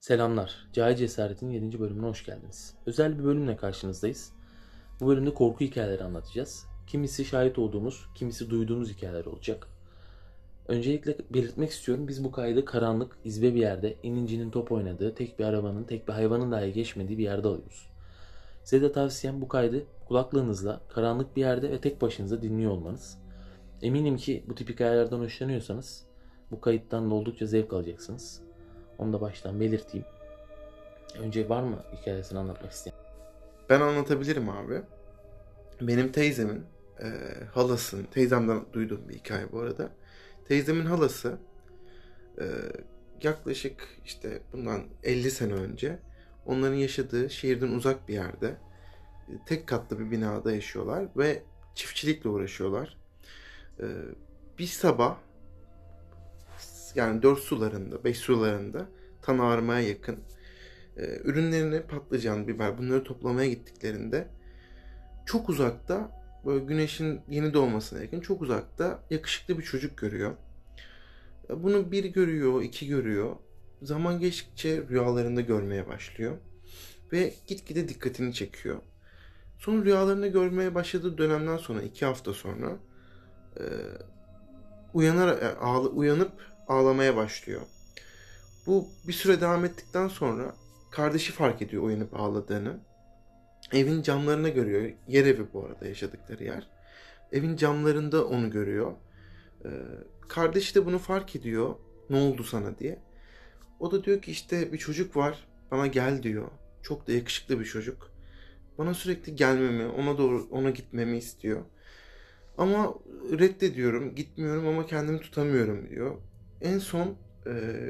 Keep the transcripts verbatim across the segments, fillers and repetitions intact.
Selamlar. Cahi Cesaret'in yedinci bölümüne hoş geldiniz. Özel bir bölümle karşınızdayız. Bu bölümde korku hikayeleri anlatacağız. Kimisi şahit olduğumuz, kimisi duyduğumuz hikayeler olacak. Öncelikle belirtmek istiyorum. Biz bu kaydı karanlık, izbe bir yerde, inincinin top oynadığı, tek bir arabanın, tek bir hayvanın dahi geçmediği bir yerde alıyoruz. Size de tavsiyem bu kaydı kulaklığınızla, karanlık bir yerde ve tek başınıza dinliyor olmanız. Eminim ki bu tip hikayelerden hoşlanıyorsanız bu kayıttan da oldukça zevk alacaksınız. Onu da baştan belirteyim. Önce var mı hikayesini anlatmak isteyen? Ben anlatabilirim abi. Benim teyzemin e, halasının, teyzemden duyduğum bir hikaye bu arada. Teyzemin halası e, yaklaşık işte bundan elli sene önce onların yaşadığı şehirden uzak bir yerde e, tek katlı bir binada yaşıyorlar ve çiftçilikle uğraşıyorlar. E, bir sabah yani dört sularında, beş sularında tan ağarmaya yakın e, ürünlerini, patlıcan, biber bunları toplamaya gittiklerinde çok uzakta, böyle güneşin yeni doğmasına yakın çok uzakta yakışıklı bir çocuk görüyor. Bunu bir görüyor, iki görüyor. Zaman geçtikçe rüyalarında görmeye başlıyor ve gitgide dikkatini çekiyor. Sonra rüyalarını görmeye başladığı dönemden sonra, iki hafta sonra e, uyanar, ağla, uyanıp ağlamaya başlıyor. Bu bir süre devam ettikten sonra kardeşi fark ediyor uyanıp ağladığını. Evin camlarına görüyor. Yer evi bu arada yaşadıkları yer. Evin camlarında onu görüyor. Ee, kardeşi de bunu fark ediyor. Ne oldu sana diye. O da diyor ki işte bir çocuk var. Bana gel diyor. Çok da yakışıklı bir çocuk. Bana sürekli gelmemi, ona doğru ona gitmemi istiyor. Ama reddediyorum, gitmiyorum ama kendimi tutamıyorum diyor. En son e,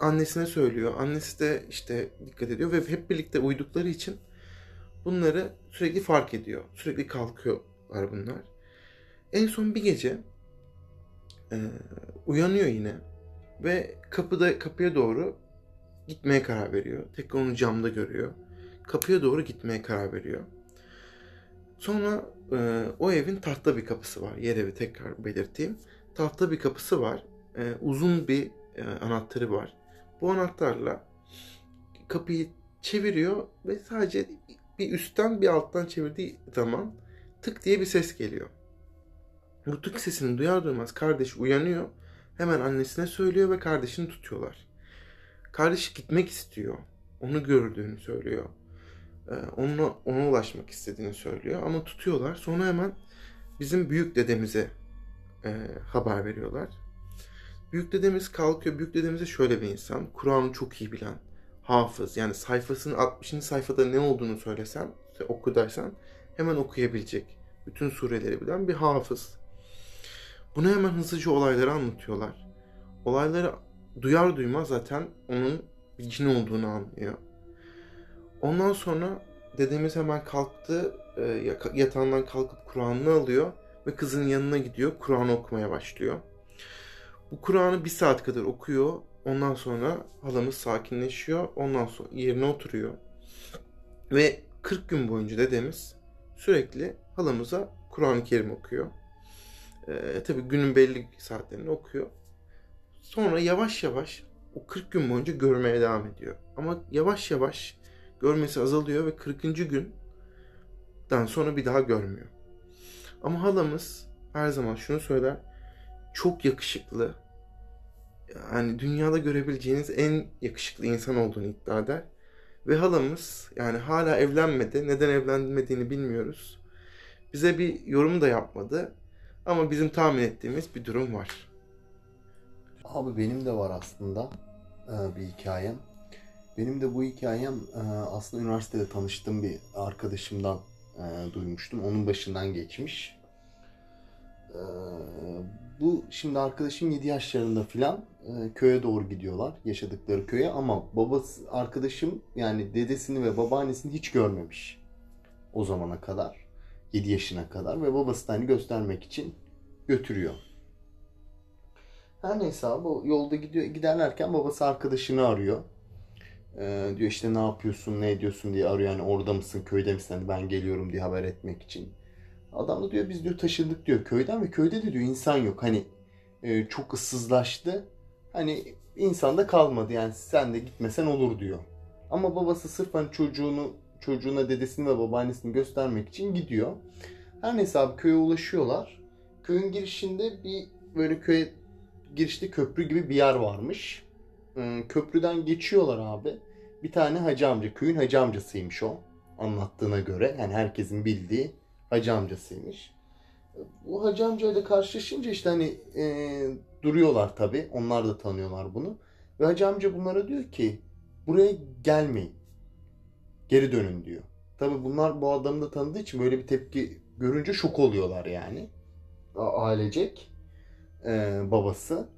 annesine söylüyor. Annesi de işte dikkat ediyor ve hep birlikte uydukları için bunları sürekli fark ediyor. Sürekli kalkıyorlar bunlar. En son bir gece e, uyanıyor yine ve kapıda kapıya doğru gitmeye karar veriyor. Tekrar onu camda görüyor. Kapıya doğru gitmeye karar veriyor. Sonra e, o evin tahta bir kapısı var. Yer evi, tekrar belirteyim. Tahta bir kapısı var. Ee, uzun bir e, anahtarı var. Bu anahtarla kapıyı çeviriyor ve sadece bir üstten bir alttan çevirdiği zaman tık diye bir ses geliyor. Bu tık sesini duyar duymaz kardeş uyanıyor. Hemen annesine söylüyor ve kardeşini tutuyorlar. Kardeş gitmek istiyor. Onu gördüğünü söylüyor. Ee, onunla, ona ulaşmak istediğini söylüyor ama tutuyorlar. Sonra hemen bizim büyük dedemize e, haber veriyorlar. Büyük dedemiz kalkıyor. Büyük dedemiz de şöyle bir insan. Kur'an'ı çok iyi bilen. Hafız. Yani sayfasının altmışıncı sayfada ne olduğunu söylesen, oku dersen hemen okuyabilecek. Bütün sureleri bilen bir hafız. Buna hemen hızlıca olayları anlatıyorlar. Olayları duyar duymaz zaten onun bir cin olduğunu anlıyor. Ondan sonra dedemiz hemen kalktı. Yatağından kalkıp Kur'an'ını alıyor ve kızın yanına gidiyor. Kur'an'ı okumaya başlıyor. Bu Kur'an'ı bir saat kadar okuyor. Ondan sonra halamız sakinleşiyor. Ondan sonra yerine oturuyor. Ve kırk gün boyunca dedemiz sürekli halamıza Kur'an-ı Kerim okuyor. Ee, tabii günün belli saatlerini okuyor. Sonra yavaş yavaş o kırk gün boyunca görmeye devam ediyor. Ama yavaş yavaş görmesi azalıyor ve kırkıncı günden sonra bir daha görmüyor. Ama halamız her zaman şunu söyler. Çok yakışıklı. Yani dünyada görebileceğiniz en yakışıklı insan olduğunu iddia eder. Ve halamız yani hala evlenmedi. Neden evlenmediğini bilmiyoruz. Bize bir yorum da yapmadı. Ama bizim tahmin ettiğimiz bir durum var. Abi benim de var aslında bir hikayem. Benim de bu hikayem aslında üniversitede tanıştığım bir arkadaşımdan duymuştum. Onun başından geçmiş. Bu şimdi arkadaşım yedi yaşlarında filan köye doğru gidiyorlar, yaşadıkları köye, ama babası arkadaşım yani dedesini ve babaannesini hiç görmemiş o zamana kadar, yedi yaşına kadar, ve babası da hani göstermek için götürüyor. Her neyse abi, bu yolda gidiyor, giderlerken babası arkadaşını arıyor. Ee, diyor işte ne yapıyorsun, ne ediyorsun diye arıyor. Yani orada mısın, köyde misin, hani ben geliyorum diye haber etmek için. Adam da diyor biz diyor taşındık diyor köyden ve köyde de diyor insan yok. Hani e, çok ıssızlaştı. Hani insan da kalmadı yani, sen de gitmesen olur diyor. Ama babası sırf hani çocuğunu, çocuğuna dedesini ve babaannesini göstermek için gidiyor. Her neyse abi köye ulaşıyorlar. Köyün girişinde bir böyle köye girişli köprü gibi bir yer varmış. Köprüden geçiyorlar abi. Bir tane hacı amca, köyün hacı amcasıymış o. Anlattığına göre yani herkesin bildiği hacı amcasıymış. Bu hacı amcayla karşılaşınca işte hani e, duruyorlar tabii. Onlar da tanıyorlar bunu. Ve hacı amca bunlara diyor ki buraya gelmeyin. Geri dönün diyor. Tabii bunlar bu adamı da tanıdığı için böyle bir tepki görünce şok oluyorlar yani. Ailecek. Ee, babası.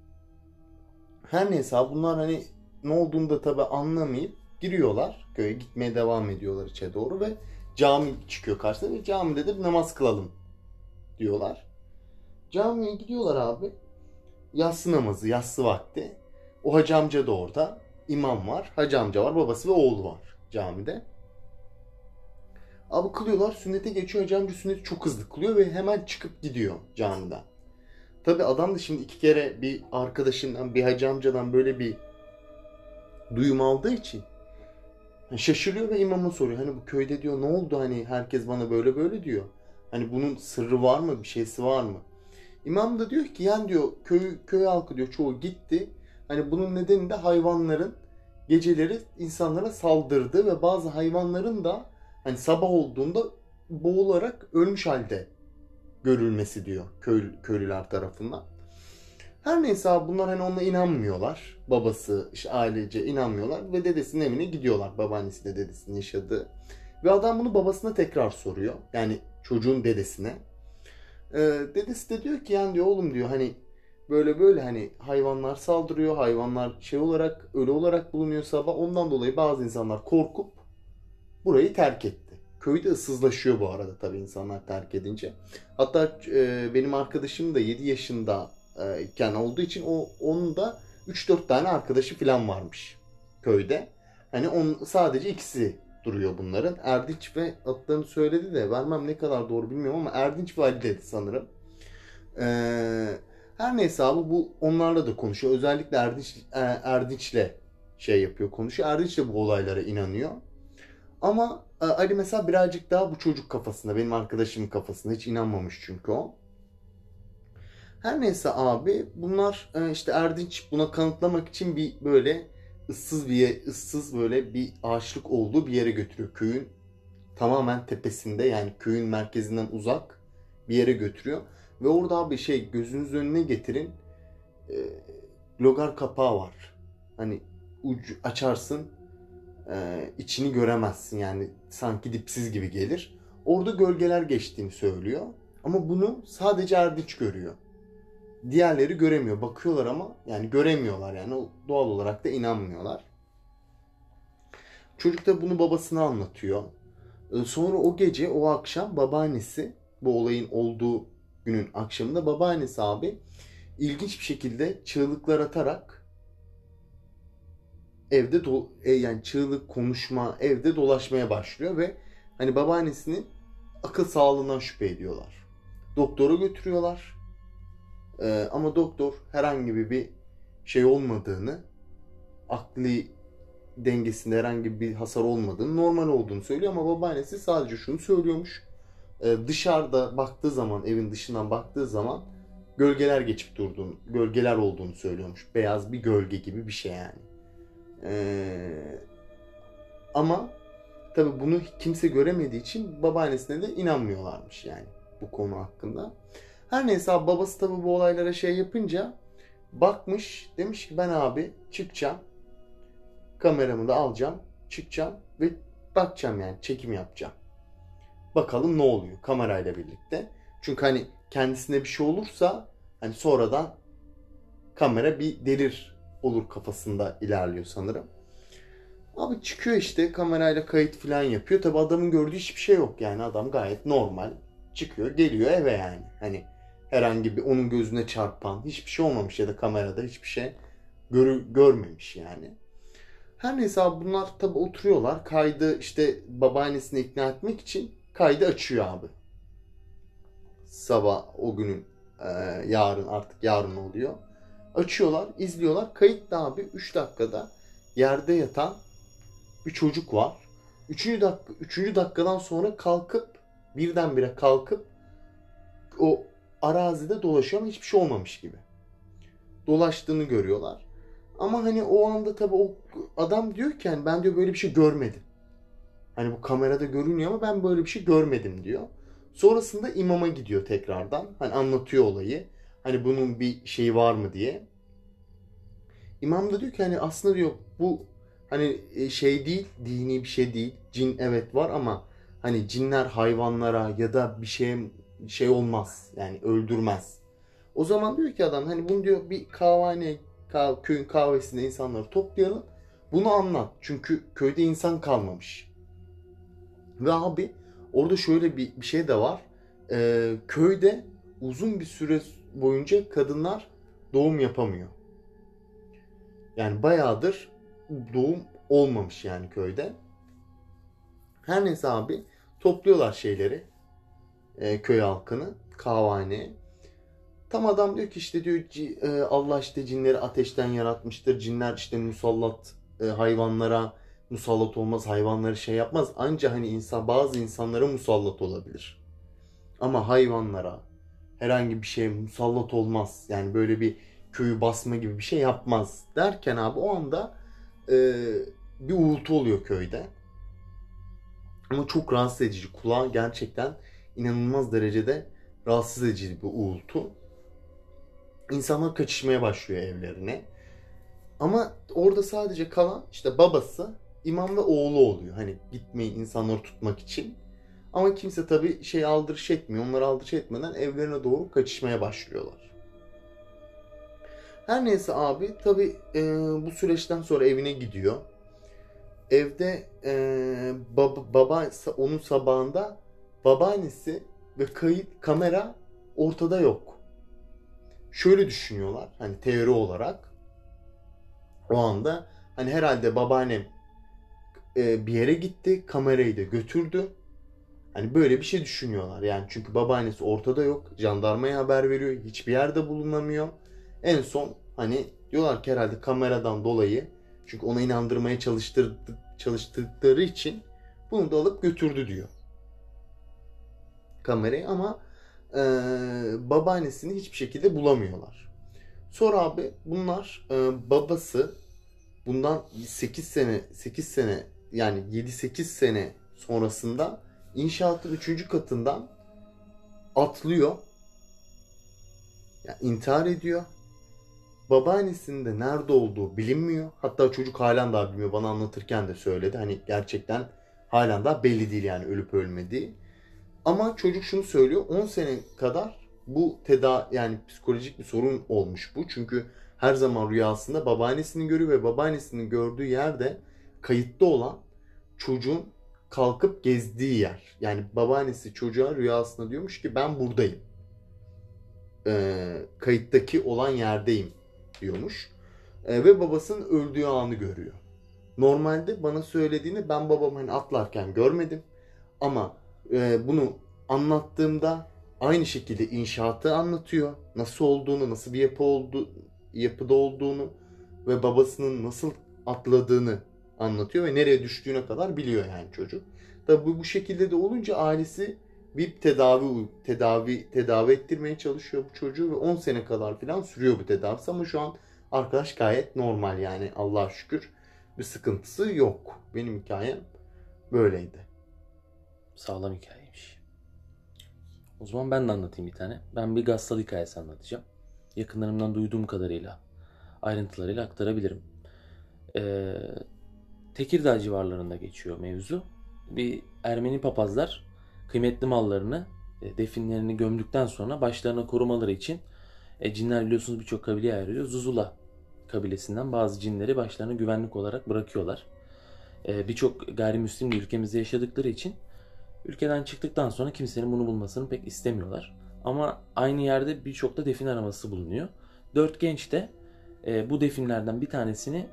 Her neyse bunlar hani ne olduğunu da tabii anlamayıp giriyorlar. Köye gitmeye devam ediyorlar içe doğru ve cami çıkıyor karşısına ve camide de namaz kılalım diyorlar. Camiye gidiyorlar abi. Yatsı namazı, yatsı vakti. O hacı amca da orada. İmam var, hacı amca var, babası ve oğlu var camide. Abi kılıyorlar, sünnete geçiyor. Hacı amca sünneti çok hızlı kılıyor ve hemen çıkıp gidiyor camiden. Tabi adam da şimdi iki kere bir arkadaşından, bir hacı amcadan böyle bir duyum aldığı için şaşırıyor ve imama soruyor. Hani bu köyde diyor ne oldu, hani herkes bana böyle böyle diyor. Hani bunun sırrı var mı, bir şeysi var mı? İmam da diyor ki yani diyor köy, köy halkı diyor çoğu gitti. Hani bunun nedeni de hayvanların geceleri insanlara saldırdığı ve bazı hayvanların da hani sabah olduğunda boğularak ölmüş halde görülmesi diyor köy, köylüler tarafından. Her neyse abi bunlar hani ona inanmıyorlar. Babası işte ailece inanmıyorlar ve dedesinin evine gidiyorlar. Babaannesi de dedesinin yaşadığı. Ve adam bunu babasına tekrar soruyor. Yani çocuğun dedesine. Ee, dedesi de diyor ki yani diyor oğlum diyor hani böyle böyle hani hayvanlar saldırıyor. Hayvanlar şey olarak ölü olarak bulunuyor sabah. Ondan dolayı bazı insanlar korkup burayı terk etti. Köyde ıssızlaşıyor bu arada tabii insanlar terk edince. Hatta e, benim arkadaşım da yedi yaşında e, iken olduğu için o onun da üç dört tane arkadaşı falan varmış köyde. Hani on, sadece ikisi duruyor bunların. Erdinç ve adlarını söyledi de vermem ne kadar doğru bilmiyorum ama Erdinç ve Ali dedi sanırım. E, her neyse abi bu onlarla da konuşuyor. Özellikle Erdinç, e, Erdinç'le şey yapıyor, konuşuyor. Erdinç de bu olaylara inanıyor. Ama Ali mesela birazcık daha bu çocuk kafasında, benim arkadaşımın kafasında, hiç inanmamış çünkü o. Her neyse abi bunlar işte Erdinç buna kanıtlamak için bir böyle ıssız bir yer, ıssız böyle bir ağaçlık olduğu bir yere götürüyor. Köyün tamamen tepesinde yani köyün merkezinden uzak bir yere götürüyor. Ve orada abi şey gözünüz önüne getirin e, logar kapağı var. Hani ucu açarsın. Ee, içini göremezsin yani sanki dipsiz gibi gelir. Orada gölgeler geçtiğini söylüyor. Ama bunu sadece Erdinç görüyor. Diğerleri göremiyor. Bakıyorlar ama yani göremiyorlar yani doğal olarak da inanmıyorlar. Çocuk da bunu babasına anlatıyor. Ee, sonra o gece o akşam babaannesi bu olayın olduğu günün akşamında babaannesi abi ilginç bir şekilde çığlıklar atarak evde do yani çığlık konuşma evde dolaşmaya başlıyor ve hani babaannesinin akıl sağlığından şüphe ediyorlar. Doktora götürüyorlar. Ee, ama doktor herhangi bir şey olmadığını, akli dengesinde herhangi bir hasar olmadığını, normal olduğunu söylüyor ama babaannesi sadece şunu söylüyormuş. Ee, dışarıda baktığı zaman, evin dışından baktığı zaman gölgeler geçip durduğunu, gölgeler olduğunu söylüyormuş. Beyaz bir gölge gibi bir şey yani. Ee, ama tabi bunu kimse göremediği için babaannesine de inanmıyorlarmış yani bu konu hakkında. Her neyse abi babası tabi bu olaylara şey yapınca bakmış demiş ki ben abi çıkacağım, kameramı da alacağım, çıkacağım ve bakacağım yani çekim yapacağım. Bakalım ne oluyor kamerayla birlikte. Çünkü hani kendisine bir şey olursa hani sonradan kamera bir delir olur kafasında ilerliyor sanırım. Abi çıkıyor işte kamerayla kayıt falan yapıyor. Tabi adamın gördüğü hiçbir şey yok yani adam gayet normal. Çıkıyor geliyor eve yani. Hani herhangi bir onun gözüne çarpan hiçbir şey olmamış ya da kamerada hiçbir şey gör, görmemiş yani. Her neyse abi, bunlar tabi oturuyorlar. Kaydı işte babaannesini ikna etmek için kaydı açıyor abi. Sabah o günün e, yarın artık yarın oluyor. Açıyorlar, izliyorlar. Kayıtta abi üç dakikada yerde yatan bir çocuk var. üçüncü dakika, üçüncü dakikadan sonra kalkıp birdenbire kalkıp o arazide dolaşıyor ama hiçbir şey olmamış gibi. Dolaştığını görüyorlar. Ama hani o anda tabii o adam diyor ki hani ben diyor böyle bir şey görmedim. Hani bu kamerada görünüyor ama ben böyle bir şey görmedim diyor. Sonrasında imama gidiyor tekrardan. Hani anlatıyor olayı. Hani bunun bir şeyi var mı diye. İmam da diyor ki hani aslında diyor bu hani şey değil, dini bir şey değil. Cin evet var ama hani cinler hayvanlara ya da bir şeye şey olmaz. Yani öldürmez. O zaman diyor ki adam hani bunu diyor bir kahvehane, kah- köyün kahvesinde insanları toplayalım. Bunu anlat. Çünkü köyde insan kalmamış. Ve abi orada şöyle bir, bir şey de var. Ee, köyde uzun bir süre boyunca kadınlar doğum yapamıyor. Yani bayağıdır doğum olmamış yani köyde. Her neyse abi topluyorlar şeyleri. E, köy halkını kahvehaneye. Tam adam diyor ki işte diyor e, Allah işte cinleri ateşten yaratmıştır. Cinler işte musallat e, hayvanlara musallat olmaz. Hayvanları şey yapmaz. Ancak hani insan bazı insanlara musallat olabilir. Ama hayvanlara herhangi bir şeye musallat olmaz. Yani böyle bir köyü basma gibi bir şey yapmaz derken abi o anda e, bir uğultu oluyor köyde. Ama çok rahatsız edici. Kulağa gerçekten inanılmaz derecede rahatsız edici bir uğultu. İnsanlar kaçışmaya başlıyor evlerine. Ama orada sadece kalan işte babası, imam ve oğlu oluyor. Hani gitmeyi insanları tutmak için. Ama kimse tabii şey aldırış etmiyor. Onları aldırış etmeden evlerine doğru kaçışmaya başlıyorlar. Her neyse abi tabii e, bu süreçten sonra evine gidiyor. Evde e, baba, baba onun sabahında babaannesi ve kayıt kamera ortada yok. Şöyle düşünüyorlar hani teori olarak o anda hani herhalde babaannem e, bir yere gitti, kamerayı da götürdü. Hani böyle bir şey düşünüyorlar yani çünkü babaannesi ortada yok, jandarmaya haber veriyor, hiçbir yerde bulunamıyor. En son hani diyorlar ki herhalde kameradan dolayı. Çünkü ona inandırmaya çalıştırdık, çalıştıkları için bunu da alıp götürdü diyor kamerayı ama e, babaannesini hiçbir şekilde bulamıyorlar. Sonra abi bunlar e, babası bundan sekiz sene sekiz sene yani yedi sekiz sene sonrasında inşaatın üçüncü katından atlıyor. Yani intihar ediyor. Babaannesinin de nerede olduğu bilinmiyor. Hatta çocuk halen daha bilmiyor. Bana anlatırken de söyledi. Hani gerçekten halen daha belli değil yani ölüp ölmediği. Ama çocuk şunu söylüyor. on sene kadar bu teda yani psikolojik bir sorun olmuş bu. Çünkü her zaman rüyasında babaannesini görüyor ve babaannesinin gördüğü yerde kayıtlı olan çocuğun kalkıp gezdiği yer. Yani babaannesi çocuğa rüyasında diyormuş ki ben buradayım. Ee, kayıttaki olan yerdeyim diyormuş. E, ve babasının öldüğü anı görüyor. Normalde bana söylediğini ben babamı hani atlarken görmedim. Ama e, bunu anlattığımda aynı şekilde inşaatı anlatıyor. Nasıl olduğunu, nasıl bir yapı oldu, yapıda olduğunu ve babasının nasıl atladığını anlatıyor ve nereye düştüğüne kadar biliyor yani çocuk. Tabii bu, bu şekilde de olunca ailesi bir tedavi tedavi tedavi ettirmeye çalışıyor bu çocuğu ve on sene kadar falan sürüyor bu tedavisi ama şu an arkadaş gayet normal yani Allah'a şükür bir sıkıntısı yok. Benim hikayem böyleydi. Sağlam hikayeymiş. O zaman ben de anlatayım bir tane. Ben bir gassal hikayesi anlatacağım. Yakınlarımdan duyduğum kadarıyla ayrıntılarıyla aktarabilirim. Ee, Tekirdağ civarlarında geçiyor mevzu. Bir Ermeni papazlar kıymetli mallarını, definlerini gömdükten sonra başlarına korumaları için e, cinler biliyorsunuz birçok kabileye ayrılıyor. Zuzula kabilesinden bazı cinleri başlarına güvenlik olarak bırakıyorlar. E, birçok gayrimüslim de ülkemizde yaşadıkları için ülkeden çıktıktan sonra kimsenin bunu bulmasını pek istemiyorlar. Ama aynı yerde birçok da defin araması bulunuyor. Dört genç de e, bu definlerden bir tanesini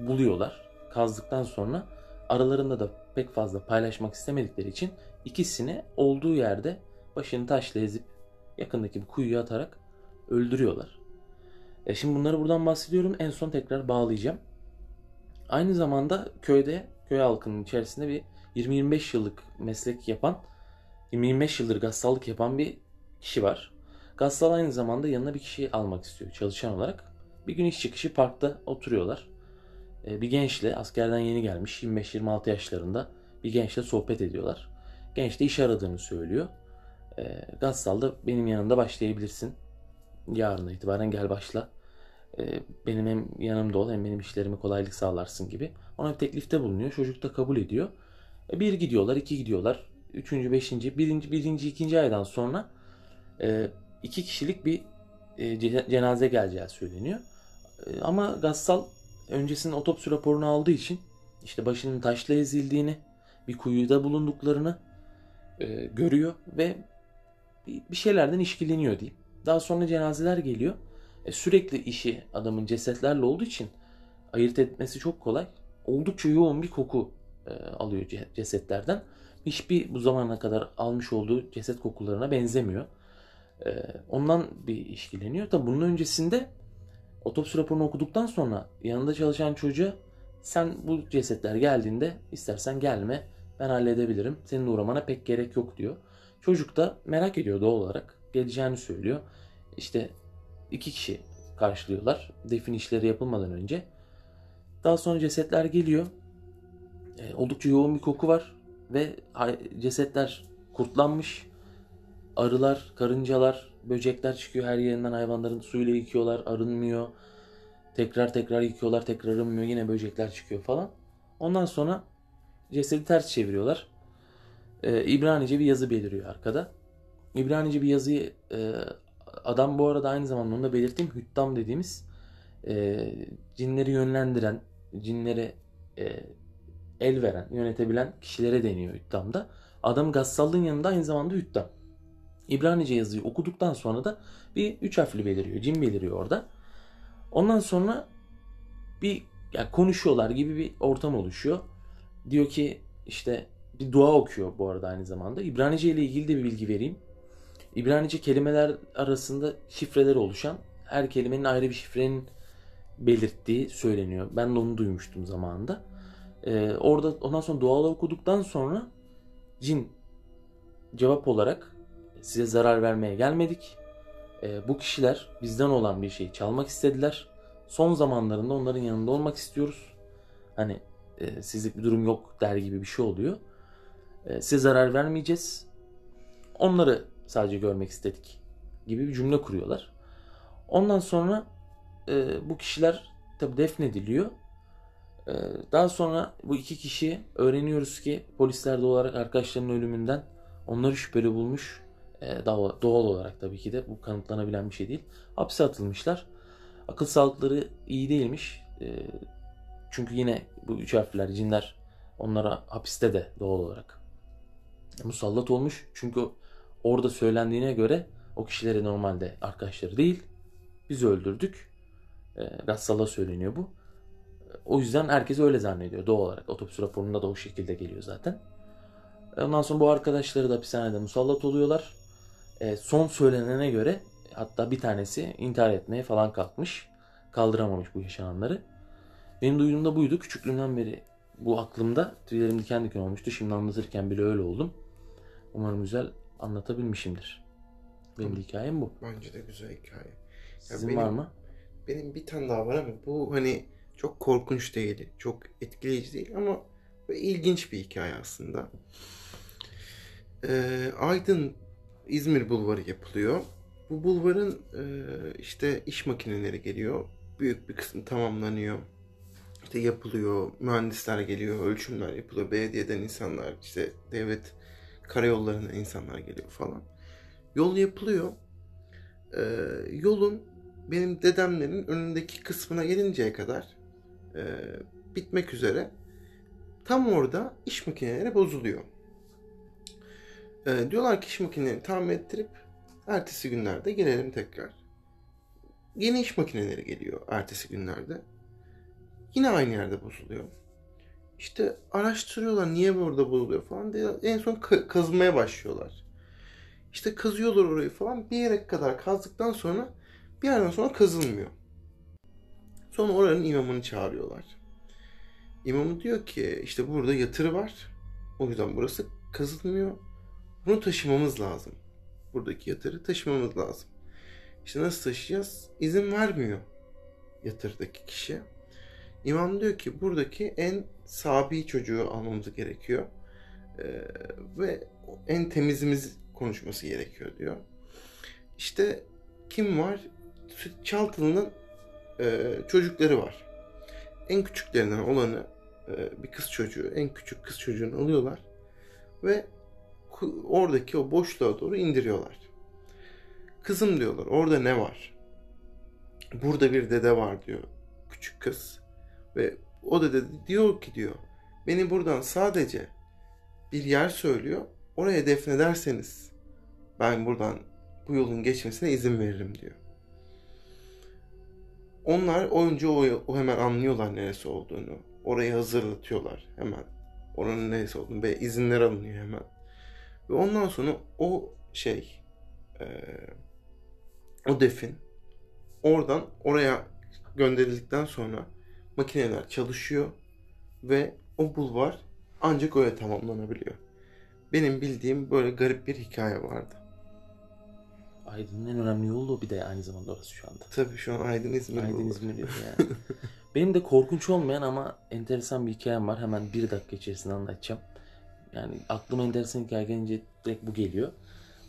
buluyorlar. Kazdıktan sonra aralarında da pek fazla paylaşmak istemedikleri için ikisini olduğu yerde başını taşla ezip yakındaki bir kuyuya atarak öldürüyorlar. E şimdi bunları buradan bahsediyorum. En son tekrar bağlayacağım. Aynı zamanda köyde, köy halkının içerisinde bir yirmi yirmi beş yıllık meslek yapan, yirmi yirmi beş yıldır gassallık yapan bir kişi var. Gassal aynı zamanda yanına bir kişiyi almak istiyor çalışan olarak. Bir gün iş çıkışı parkta oturuyorlar. Bir gençle, askerden yeni gelmiş yirmi beş yirmi altı yaşlarında bir gençle sohbet ediyorlar. Genç de iş aradığını söylüyor. Gassal da benim yanımda başlayabilirsin. Yarından itibaren gel başla. Benim hem yanımda ol hem benim işlerime kolaylık sağlarsın gibi. Ona bir teklifte bulunuyor. Çocuk da kabul ediyor. Bir gidiyorlar, iki gidiyorlar. Üçüncü, beşinci, birinci, birinci ikinci aydan sonra iki kişilik bir cenaze geleceği söyleniyor. Ama Gassal öncesinin otopsi raporunu aldığı için işte başının taşla ezildiğini, bir kuyuda bulunduklarını görüyor ve bir şeylerden işkileniyor diyeyim. Daha sonra cenazeler geliyor. E, sürekli işi adamın cesetlerle olduğu için ayırt etmesi çok kolay. Oldukça yoğun bir koku e, alıyor cesetlerden. Hiçbir bu zamana kadar almış olduğu ceset kokularına benzemiyor. E, ondan bir işkileniyor. Tabii bunun öncesinde otopsi raporunu okuduktan sonra yanında çalışan çocuğa sen bu cesetler geldiğinde istersen gelme, ben halledebilirim. Senin uğramana pek gerek yok diyor. Çocuk da merak ediyor doğal olarak. Geleceğini söylüyor. İşte iki kişi karşılıyorlar. Defin işleri yapılmadan önce. Daha sonra cesetler geliyor. E, oldukça yoğun bir koku var. Ve cesetler kurtlanmış. Arılar, karıncalar, böcekler çıkıyor her yerinden. Hayvanların suyuyla yıkıyorlar. Arınmıyor. Tekrar tekrar yıkıyorlar. Tekrar arınmıyor. Yine böcekler çıkıyor falan. Ondan sonra cesedi ters çeviriyorlar. E, İbranice bir yazı beliriyor arkada. İbranice bir yazıyı e, adam bu arada aynı zamanda onu da belirteyim. Hüttam dediğimiz e, cinleri yönlendiren, cinlere e, el veren, yönetebilen kişilere deniyor hüttamda. Adam gassallığın yanında aynı zamanda hüttam. İbranice yazıyı okuduktan sonra da bir üç harfli beliriyor. Cin beliriyor orada. Ondan sonra bir yani konuşuyorlar gibi bir ortam oluşuyor. Diyor ki işte bir dua okuyor bu arada aynı zamanda. İbranice ile ilgili de bir bilgi vereyim. İbranice kelimeler arasında şifreler oluşan, her kelimenin ayrı bir şifrenin belirttiği söyleniyor. Ben de onu duymuştum zamanında. Ee, orada ondan sonra dualar okuduktan sonra cin cevap olarak size zarar vermeye gelmedik. Ee, bu kişiler bizden olan bir şeyi çalmak istediler. Son zamanlarında onların yanında olmak istiyoruz. Hani e, sizlik bir durum yok der gibi bir şey oluyor. Ee, size zarar vermeyeceğiz. Onları sadece görmek istedik gibi bir cümle kuruyorlar. Ondan sonra e, bu kişiler tabi defnediliyor. E, daha sonra bu iki kişi öğreniyoruz ki polisler doğal olarak arkadaşlarının ölümünden onları şüpheli bulmuş. E, doğal olarak tabii ki de bu kanıtlanabilen bir şey değil. Hapse atılmışlar. Akıl sağlıkları iyi değilmiş. E, çünkü yine bu üç harfler, cinler onlara hapiste de doğal olarak musallat olmuş. Çünkü orada söylendiğine göre o kişileri normalde arkadaşları değil, biz öldürdük. E, Gassal'a söyleniyor bu. O yüzden herkes öyle zannediyor doğal olarak. Otopsi raporunda da o şekilde geliyor zaten. E, ondan sonra bu arkadaşları da hapishanede musallat oluyorlar. E, son söylenene göre hatta bir tanesi intihar etmeye falan kalkmış. Kaldıramamış bu yaşananları. Benim duyduğum da buydu. Küçüklüğümden beri bu aklımda. Tüylerim diken diken olmuştu. Şimdi anlatırken bile öyle oldum. Umarım güzel anlatabilmişimdir. Benim hikayem bu. Bence de güzel hikaye. Ya sizin benim, var mı? Benim bir tane daha var ama bu hani çok korkunç değil, çok etkileyici değil ama ilginç bir hikaye aslında. Ee, Aydın İzmir Bulvarı yapılıyor. Bu bulvarın e, işte iş makineleri geliyor. Büyük bir kısmı tamamlanıyor. İşte yapılıyor, mühendisler geliyor, ölçümler yapılıyor. Belediyeden insanlar, işte devlet karayollarına insanlar geliyor falan. Yol yapılıyor. Ee, yolun benim dedemlerin önündeki kısmına gelinceye kadar e, bitmek üzere. Tam orada iş makineleri bozuluyor. Ee, diyorlar ki iş makineleri tamir ettirip Ertesi günlerde gelelim tekrar. Yeni iş makineleri geliyor ertesi günlerde. Yine aynı yerde bozuluyor. İşte araştırıyorlar niye burada bozuluyor falan diye. En son kazmaya başlıyorlar. İşte kazıyorlar orayı falan. Bir yere kadar kazdıktan sonra bir yerden sonra kazılmıyor. Sonra oranın imamını çağırıyorlar. İmamı diyor ki işte burada yatırı var. O yüzden burası kazılmıyor. Bunu taşımamız lazım. Buradaki yatırı taşımamız lazım. İşte nasıl taşıyacağız? İzin vermiyor yatırdaki kişi. İmam diyor ki buradaki en sabi çocuğu almamız gerekiyor. Ee, ve en temizimiz konuşması gerekiyor diyor. İşte kim var? Çaltılı'nın e, çocukları var. En küçüklerinden olanı e, bir kız çocuğu. En küçük kız çocuğunu alıyorlar. Ve oradaki o boşluğa doğru indiriyorlar. Kızım diyorlar, orada ne var? Burada bir dede var diyor küçük kız. Ve o dede diyor ki diyor, beni buradan sadece bir yer söylüyor. Oraya defnederseniz ben buradan bu yolun geçmesine izin veririm diyor. Onlar önce o, o hemen anlıyorlar neresi olduğunu. Orayı hazırlatıyorlar hemen. Oranın neresi olduğunu ve izinler alınıyor hemen. Ve ondan sonra o şey, e, o defin oradan oraya gönderildikten sonra makineler çalışıyor ve o bulvar ancak öyle tamamlanabiliyor. Benim bildiğim böyle garip bir hikaye vardı. Aydın'ın en önemli yolu bir de aynı zamanda orası şu anda. Tabii şu an Aydın İzmir Bulvarı. Aydın İzmir Bulvarı yani. Benim de korkunç olmayan ama enteresan bir hikayem var. Hemen bir dakika içerisinde anlatacağım. Yani aklıma enteresan hikaye gelince direkt bu geliyor.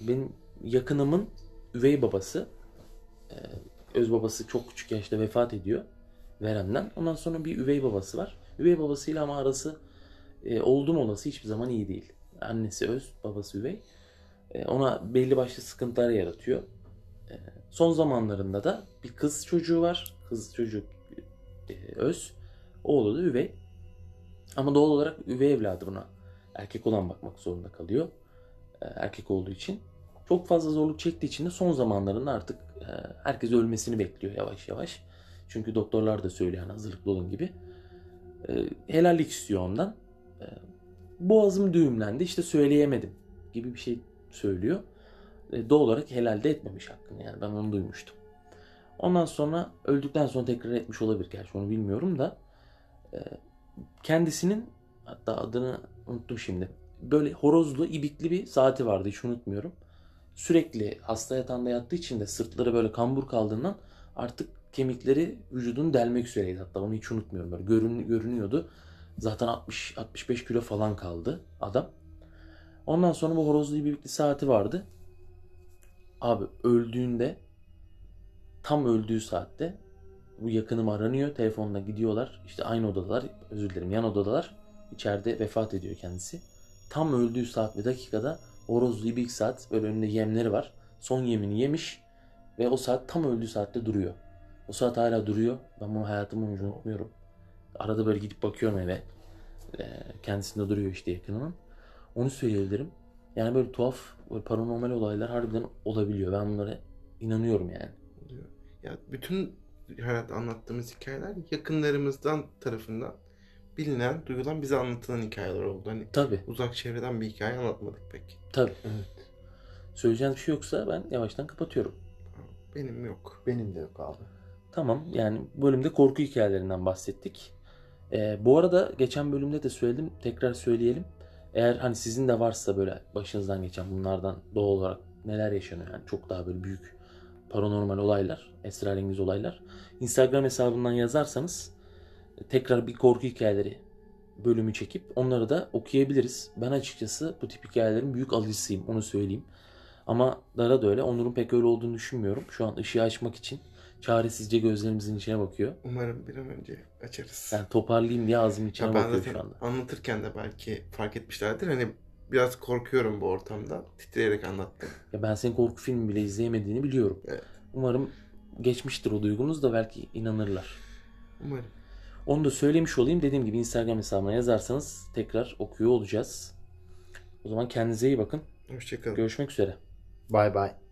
Benim yakınımın üvey babası, öz babası çok küçük yaşta vefat ediyor veremden. Ondan sonra bir üvey babası var. Üvey babasıyla ama arası oldum olası hiçbir zaman iyi değil. Annesi öz, babası üvey. Ona belli başlı sıkıntılar yaratıyor. Son zamanlarında da bir kız çocuğu var. Kız çocuk öz, oğlu da üvey. Ama doğal olarak üvey evladı buna. Erkek olan bakmak zorunda kalıyor. Erkek olduğu için. Çok fazla zorluk çektiği için de son zamanlarında artık herkes ölmesini bekliyor yavaş yavaş. Çünkü doktorlar da söylüyor hazırlıklı olun gibi. Helallik istiyor ondan. Boğazım düğümlendi işte söyleyemedim gibi bir şey söylüyor. Doğal olarak helal de etmemiş hakkını yani ben onu duymuştum. Ondan sonra öldükten sonra tekrar etmiş olabilir gerçi onu bilmiyorum da. Kendisinin hatta adını unuttum şimdi. Böyle horozlu, ibikli bir saati vardı hiç unutmuyorum. Sürekli hasta yatağında yattığı için de sırtları böyle kambur kaldığından artık kemikleri vücudunu delmek üzereydi. Hatta onu hiç unutmuyorum. Böyle görün, görünüyordu. Zaten altmış altmış beş kilo falan kaldı adam. Ondan sonra bu horozlu ibikli saati vardı. Abi öldüğünde tam öldüğü saatte bu yakınım aranıyor. Telefonla gidiyorlar. İşte aynı odadalar. Özür dilerim yan odadalar. İçeride vefat ediyor kendisi. Tam öldüğü saat ve dakikada horozlu ibik saat böyle önünde yemleri var. Son yemini yemiş ve o saat tam öldüğü saatte duruyor. O saat hala duruyor. Ben bunu hayatımı unutmuyorum. Arada böyle gidip bakıyorum eve. Kendisinde duruyor işte yakınımın. Onu söyleyebilirim. Yani böyle tuhaf böyle paranormal olaylar harbiden olabiliyor. Ben bunlara inanıyorum yani. Ya bütün herhalde anlattığımız hikayeler yakınlarımızdan tarafından bilinen, duyulan, bize anlatılan hikayeler oldu. Hani tabii. Uzak çevreden bir hikaye anlatmadık pek. Tabii. Evet. Söyleyeceğiniz bir şey yoksa ben yavaştan kapatıyorum. Benim yok. Benim de yok abi. Tamam. Yani bölümde korku hikayelerinden bahsettik. Ee, bu arada geçen bölümde de söyledim. Tekrar söyleyelim. Eğer hani sizin de varsa böyle başınızdan geçen bunlardan doğal olarak neler yaşanıyor? Yani çok daha böyle büyük paranormal olaylar, esrarengiz olaylar. Instagram hesabından yazarsanız tekrar bir korku hikayeleri bölümü çekip onları da okuyabiliriz. Ben açıkçası bu tip hikayelerin büyük alıcısıyım onu söyleyeyim. Ama Dara da öyle. Onur'un pek öyle olduğunu düşünmüyorum. Şu an ışığı açmak için çaresizce gözlerimizin içine bakıyor. Umarım bir an önce açarız. Yani toparlayayım diye ağzımın içine ya bakıyor şu anda. Anlatırken de belki fark etmişlerdir. Hani biraz korkuyorum bu ortamda. Titreyerek anlattım. Ya ben senin korku filmi bile izleyemediğini biliyorum. Evet. Umarım geçmiştir o duygunuz da belki inanırlar. Umarım. Onu da söylemiş olayım. Dediğim gibi Instagram hesabına yazarsanız tekrar okuyor olacağız. O zaman kendinize iyi bakın. Hoşçakalın. Görüşmek üzere. Bye bye.